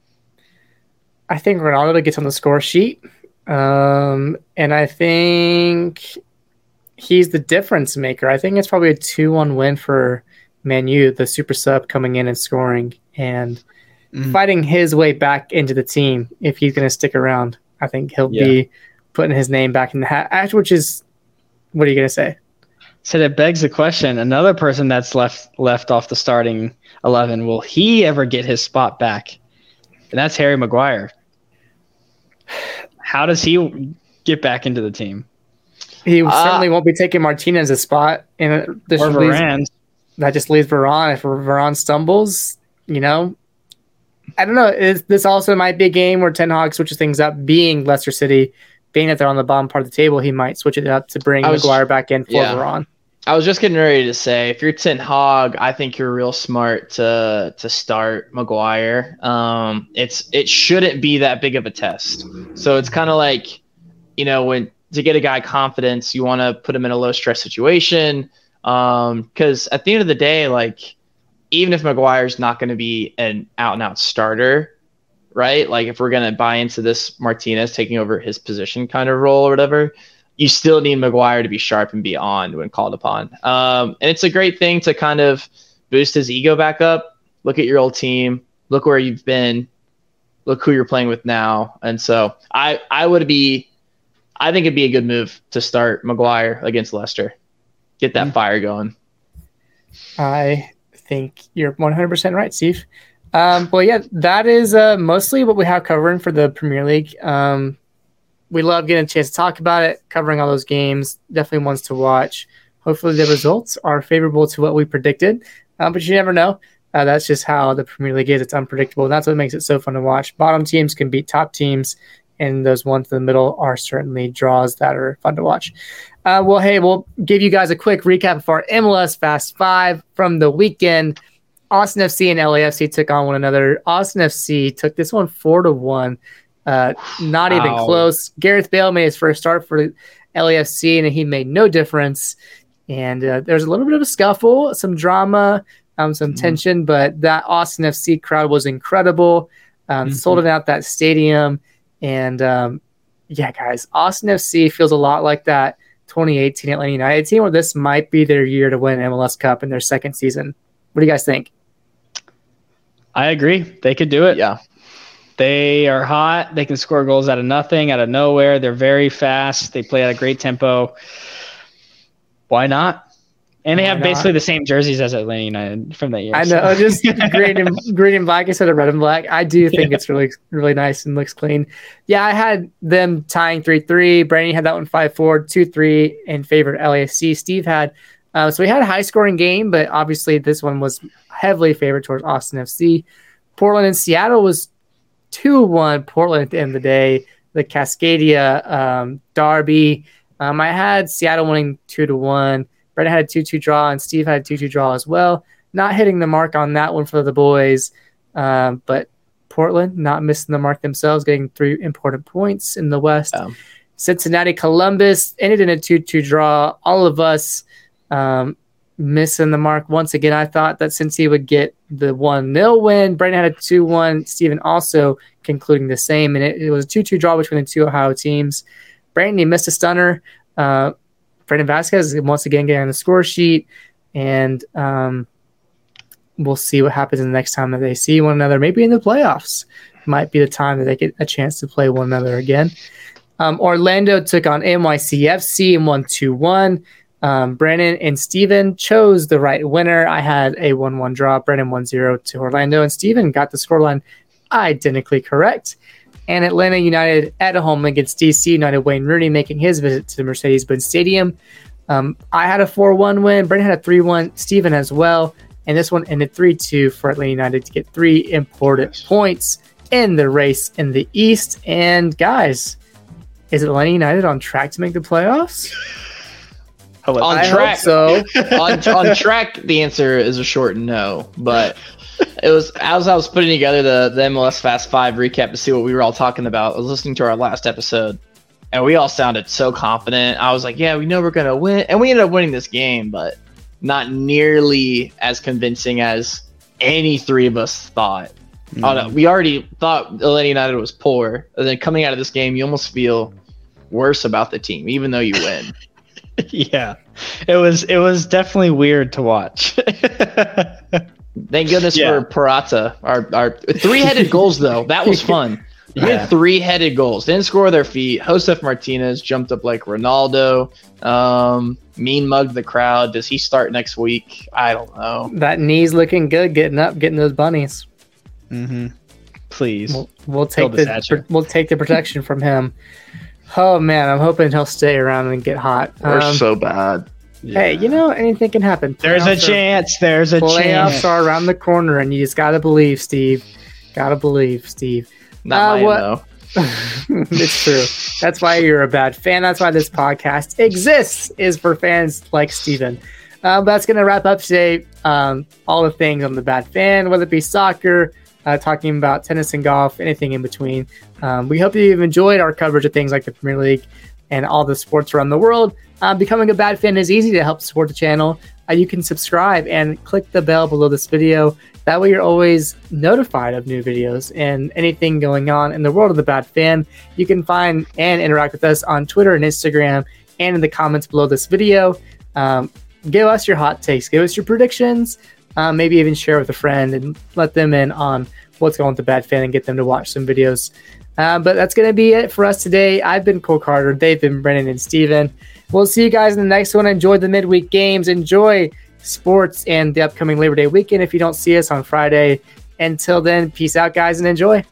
I think Ronaldo gets on the score sheet, and I think he's the difference maker. I think it's probably a 2-1 win for Man U, the super sub coming in and scoring and fighting his way back into the team. If he's going to stick around, I think he'll be putting his name back in the hat, which is, what are you going to say? Said it begs the question, another person that's left off the starting 11, will he ever get his spot back? And that's Harry Maguire. How does he get back into the team? He certainly won't be taking Martinez's spot. And or Varane. That just leaves Varane. If Varane stumbles, I don't know. This also might be a game where Ten Hag switches things up, being Leicester City. Being that they're on the bottom part of the table, he might switch it up to bring Maguire back in for Varane. I was just getting ready to say, if you're Ten Hag, I think you're real smart to start Maguire. It shouldn't be that big of a test. So it's kind of like, when to get a guy confidence, you want to put him in a low stress situation. Because at the end of the day, even if Maguire's not going to be an out and out starter, right? If we're going to buy into this Martinez taking over his position kind of role or whatever, you still need Maguire to be sharp and be on when called upon. And it's a great thing to kind of boost his ego back up. Look at your old team. Look where you've been. Look who you're playing with now. And so I think it'd be a good move to start Maguire against Leicester. Get that fire going. I think you're 100% right, Steve. That is mostly what we have covering for the Premier League. We love getting a chance to talk about it, covering all those games. Definitely ones to watch. Hopefully the results are favorable to what we predicted, but you never know. That's just how the Premier League is. It's unpredictable, and that's what makes it so fun to watch. Bottom teams can beat top teams, and those ones in the middle are certainly draws that are fun to watch. We'll give you guys a quick recap of our MLS Fast 5 from the weekend. Austin FC and LAFC took on one another. Austin FC took this one 4-1. Not even close. Gareth Bale made his first start for LAFC, and he made no difference. And there's a little bit of a scuffle, some drama, some tension, but that Austin FC crowd was incredible. Sold it out that stadium. And, guys, Austin FC feels a lot like that 2018 Atlanta United team, where this might be their year to win MLS Cup in their second season. What do you guys think? I agree. They could do it. Yeah. They are hot. They can score goals out of nothing, out of nowhere. They're very fast. They play at a great tempo. Why not? And they have basically the same jerseys as Atlanta United from that year. I know, just green and black instead of red and black. I do think it's really nice and looks clean. Yeah, I had them tying 3-3. Brandon had that one 5-4, 2-3 in favor of LAFC. Steve had so we had a high-scoring game, but obviously this one was heavily favored towards Austin FC. Portland and Seattle was 2-1 Portland at the end of the day. The Cascadia derby. I had Seattle winning 2-1. Brett had a 2-2 draw, and Steve had a 2-2 draw as well. Not hitting the mark on that one for the boys, but Portland not missing the mark themselves, getting 3 important points in the West. Cincinnati, Columbus ended in a 2-2 draw. All of us missing the mark once again. I thought that Cincy would get the 1-0 win. Brandon had a 2-1. Steven also concluding the same, and it was a 2-2 draw between the two Ohio teams. Brandon, he missed a stunner. Brandon Vasquez is once again getting on the score sheet, and we'll see what happens in the next time that they see one another. Maybe in the playoffs might be the time that they get a chance to play one another again. Orlando took on NYCFC and won 2-1. Brandon and Steven chose the right winner. I had a 1-1 draw. Brandon 1-0 to Orlando, and Steven got the scoreline identically correct. And Atlanta United at home against DC United, Wayne Rooney making his visit to the Mercedes-Benz Stadium. I had a 4-1 win. Brent had a 3-1. Steven as well. And this one ended 3-2 for Atlanta United to get 3 important points in the race in the East. And, guys, is Atlanta United on track to make the playoffs? On track, the answer is a short no. But... it was as I was putting together the MLS Fast 5 recap to see what we were all talking about. I was listening to our last episode, and we all sounded so confident. I was like, yeah, we know we're going to win. And we ended up winning this game, but not nearly as convincing as any three of us thought. Mm-hmm. We already thought Atlanta United was poor. And then coming out of this game, you almost feel worse about the team, even though you win. Yeah, it was definitely weird to watch. Thank goodness for Parata. Our three-headed goals, though. That was fun. We had three-headed goals. Didn't score with their feet. Josef Martinez jumped up like Ronaldo. Mean mugged the crowd. Does he start next week? I don't know. That knee's looking good, getting up, getting those bunnies. Mm-hmm. Please. We'll take the protection from him. Oh, man. I'm hoping he'll stay around and get hot. We're so bad. Yeah. Hey, you know, anything can happen. There's a chance. Playoffs are around the corner, and you just got to believe, Steve. Got to believe, Steve. Not mine, though. It's true. That's why you're a bad fan. That's why this podcast exists, is for fans like Steven. That's going to wrap up today. All the things on the bad fan, whether it be soccer, talking about tennis and golf, anything in between. We hope you've enjoyed our coverage of things like the Premier League and all the sports around the world. Becoming a bad fan is easy to help support the channel. You can subscribe and click the bell below this video. That way you're always notified of new videos and anything going on in the world of the bad fan. You can find and interact with us on Twitter and Instagram and in the comments below this video. Give us your hot takes. Give us your predictions. Maybe even share with a friend and let them in on what's going on with the bad fan and get them to watch some videos. But that's going to be it for us today. I've been Cole Carter. They've been Brennan and Steven. We'll see you guys in the next one. Enjoy the midweek games. Enjoy sports and the upcoming Labor Day weekend if you don't see us on Friday. Until then, peace out, guys, and enjoy.